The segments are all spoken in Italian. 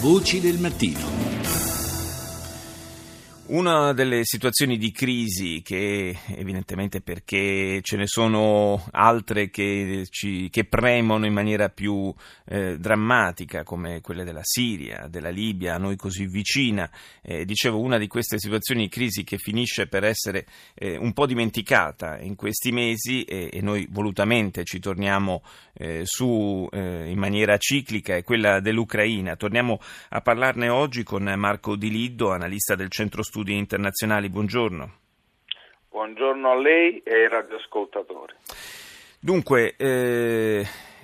Voci del mattino. Una delle situazioni di crisi che evidentemente, perché ce ne sono altre che premono in maniera più drammatica, come quelle della Siria, della Libia, a noi così vicina, dicevo, una di queste situazioni di crisi che finisce per essere un po' dimenticata in questi mesi e noi volutamente ci torniamo su in maniera ciclica, è quella dell'Ucraina. Torniamo a parlarne oggi con Marco Di Liddo, analista del Centro Studi Internazionali. Buongiorno. Buongiorno a lei e ai radioascoltatori. Dunque,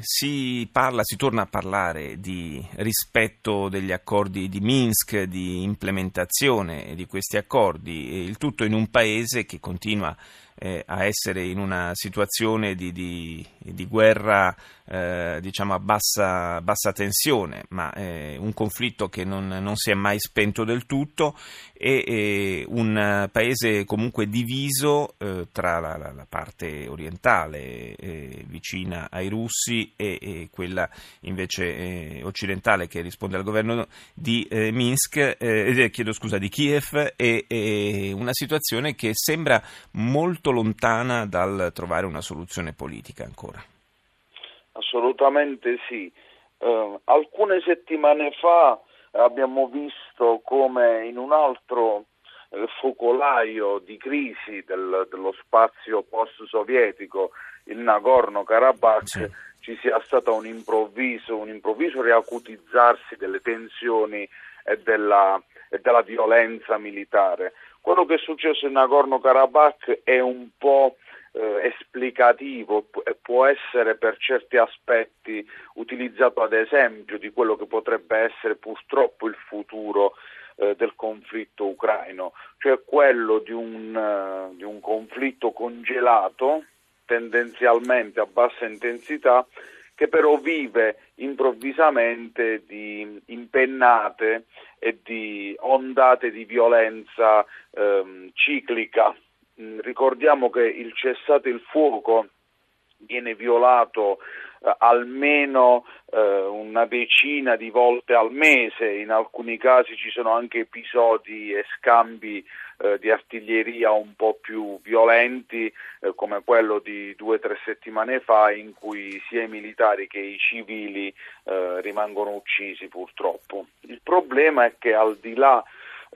si torna a parlare di rispetto degli accordi di Minsk, di implementazione di questi accordi, il tutto in un paese che continua a essere in una situazione di guerra diciamo a bassa tensione, ma un conflitto che non si è mai spento del tutto e un paese comunque diviso tra la parte orientale vicina ai russi e quella invece occidentale che risponde al governo di Kiev, e una situazione che sembra molto lontana dal trovare una soluzione politica ancora. Assolutamente sì. Alcune settimane fa abbiamo visto come in un altro focolaio di crisi dello spazio post-sovietico, il Nagorno-Karabakh, sì, ci sia stato un improvviso riacutizzarsi delle tensioni e della violenza militare. Quello che è successo in Nagorno-Karabakh è un po' esplicativo e può essere per certi aspetti utilizzato ad esempio di quello che potrebbe essere purtroppo il futuro del conflitto ucraino, cioè quello di un conflitto congelato, tendenzialmente a bassa intensità, che però vive improvvisamente di impennate e di ondate di violenza ciclica. Ricordiamo che il cessate il fuoco viene violato almeno una decina di volte al mese, in alcuni casi ci sono anche episodi e scambi di artiglieria un po' più violenti, come quello di 2 o 3 settimane fa, in cui sia i militari che i civili rimangono uccisi purtroppo. Il problema è che al di là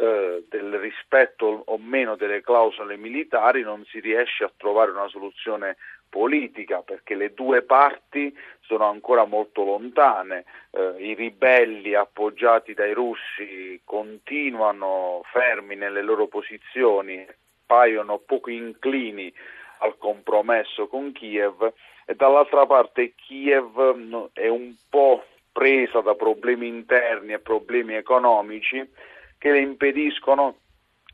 del rispetto o meno delle clausole militari non si riesce a trovare una soluzione politica, perché le due parti sono ancora molto lontane, i ribelli appoggiati dai russi continuano fermi nelle loro posizioni, paiono poco inclini al compromesso con Kiev, e dall'altra parte Kiev è un po' presa da problemi interni e problemi economici che le impediscono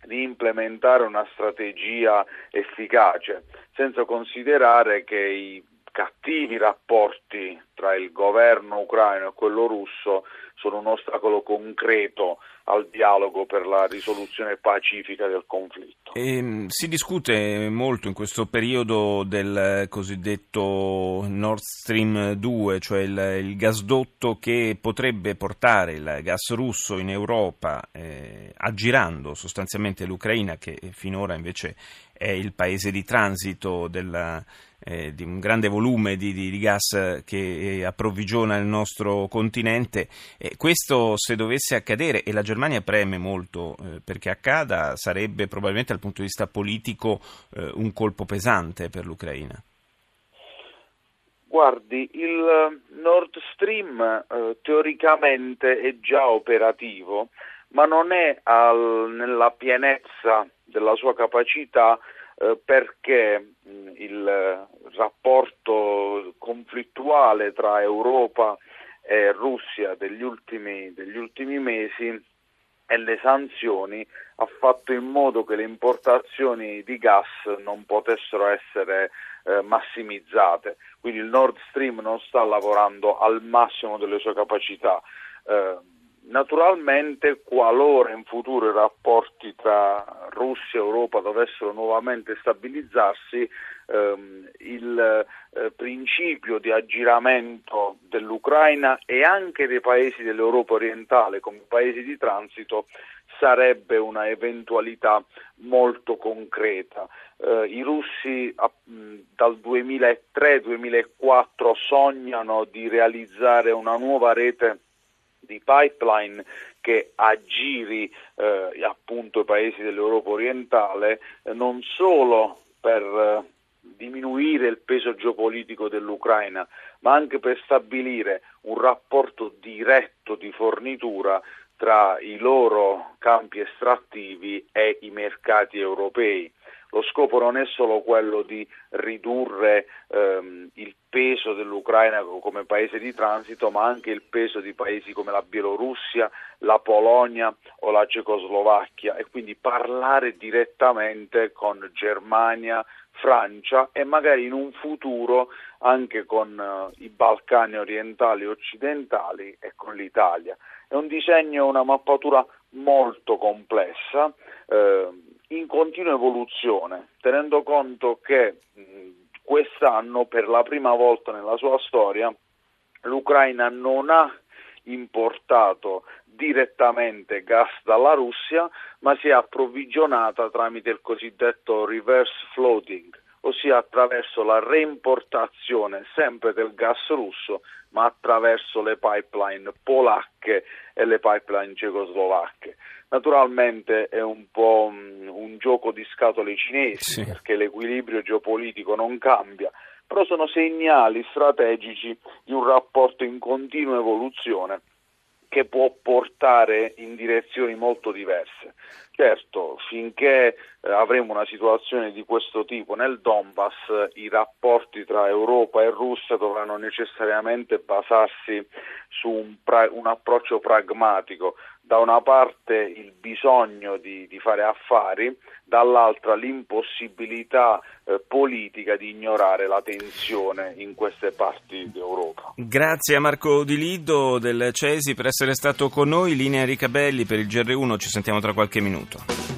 di implementare una strategia efficace, senza considerare che i cattivi rapporti tra il governo ucraino e quello russo sono un ostacolo concreto al dialogo per la risoluzione pacifica del conflitto. Si discute molto in questo periodo del cosiddetto Nord Stream 2, cioè il gasdotto che potrebbe portare il gas russo in Europa, aggirando sostanzialmente l'Ucraina, che finora invece è il paese di transito di un grande volume di gas che approvvigiona il nostro continente. Questo, se dovesse accadere, e la Germania preme molto perché accada, sarebbe probabilmente dal punto di vista politico un colpo pesante per l'Ucraina. Guardi, il Nord Stream teoricamente è già operativo, ma non è nella pienezza della sua capacità, perché il rapporto conflittuale tra Europa e Russia degli ultimi mesi e le sanzioni ha fatto in modo che le importazioni di gas non potessero essere massimizzate, quindi il Nord Stream non sta lavorando al massimo delle sue capacità. Naturalmente, qualora in futuro i rapporti tra Russia e Europa dovessero nuovamente stabilizzarsi, il principio di aggiramento dell'Ucraina e anche dei paesi dell'Europa orientale come paesi di transito sarebbe una eventualità molto concreta. I russi dal 2003-2004 sognano di realizzare una nuova rete di pipeline che aggiri appunto i paesi dell'Europa orientale, non solo per diminuire il peso geopolitico dell'Ucraina, ma anche per stabilire un rapporto diretto di fornitura tra i loro campi estrattivi e i mercati europei. Lo scopo non è solo quello di ridurre il peso dell'Ucraina come paese di transito, ma anche il peso di paesi come la Bielorussia, la Polonia o la Cecoslovacchia, e quindi parlare direttamente con Germania, Francia e magari in un futuro anche con i Balcani orientali occidentali e con l'Italia. È un disegno, una mappatura molto complessa, in continua evoluzione, tenendo conto che quest'anno per la prima volta nella sua storia l'Ucraina non ha importato direttamente gas dalla Russia, ma si è approvvigionata tramite il cosiddetto reverse floating, ossia attraverso la reimportazione sempre del gas russo, ma attraverso le pipeline polacche e le pipeline cecoslovacche. Naturalmente è un po' un gioco di scatole cinesi, sì, perché l'equilibrio geopolitico non cambia, però sono segnali strategici di un rapporto in continua evoluzione che può portare in direzioni molto diverse. Certo, finché avremo una situazione di questo tipo nel Donbass, i rapporti tra Europa e Russia dovranno necessariamente basarsi su un approccio pragmatico. Da una parte il bisogno di fare affari, dall'altra l'impossibilità politica di ignorare la tensione in queste parti d'Europa. Grazie a Marco Di Liddo del Cesi per essere stato con noi. Linea Ricabelli per il GR1, ci sentiamo tra qualche minuto.